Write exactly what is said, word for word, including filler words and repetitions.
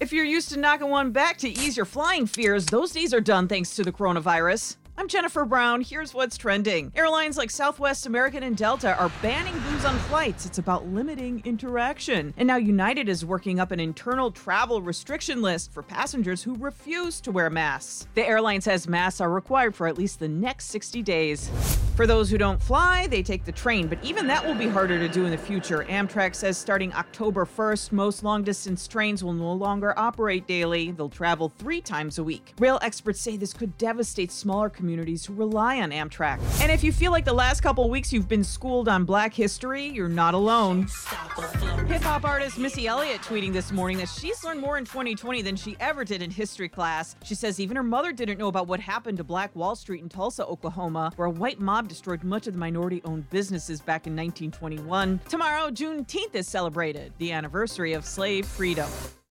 If you're used to knocking one back to ease your flying fears, those days are done thanks to the coronavirus. I'm Jennifer Brown. Here's what's trending. Airlines like Southwest, American, and Delta are banning booze on flights. It's about limiting interaction. And now United is working up an internal travel restriction list for passengers who refuse to wear masks. The airline says masks are required for at least the next sixty days. For those who don't fly, they take the train, but even that will be harder to do in the future. Amtrak says starting October first, most long-distance trains will no longer operate daily. They'll travel three times a week. Rail experts say this could devastate smaller communities communities who rely on Amtrak. And if you feel like the last couple weeks you've been schooled on Black history, you're not alone. Hip-hop artist Missy Elliott tweeting this morning that she's learned more in twenty twenty than she ever did in history class. She says even her mother didn't know about what happened to Black Wall Street in Tulsa, Oklahoma, where a white mob destroyed much of the minority-owned businesses back in nineteen twenty-one. Tomorrow, Juneteenth is celebrated, the anniversary of slave freedom.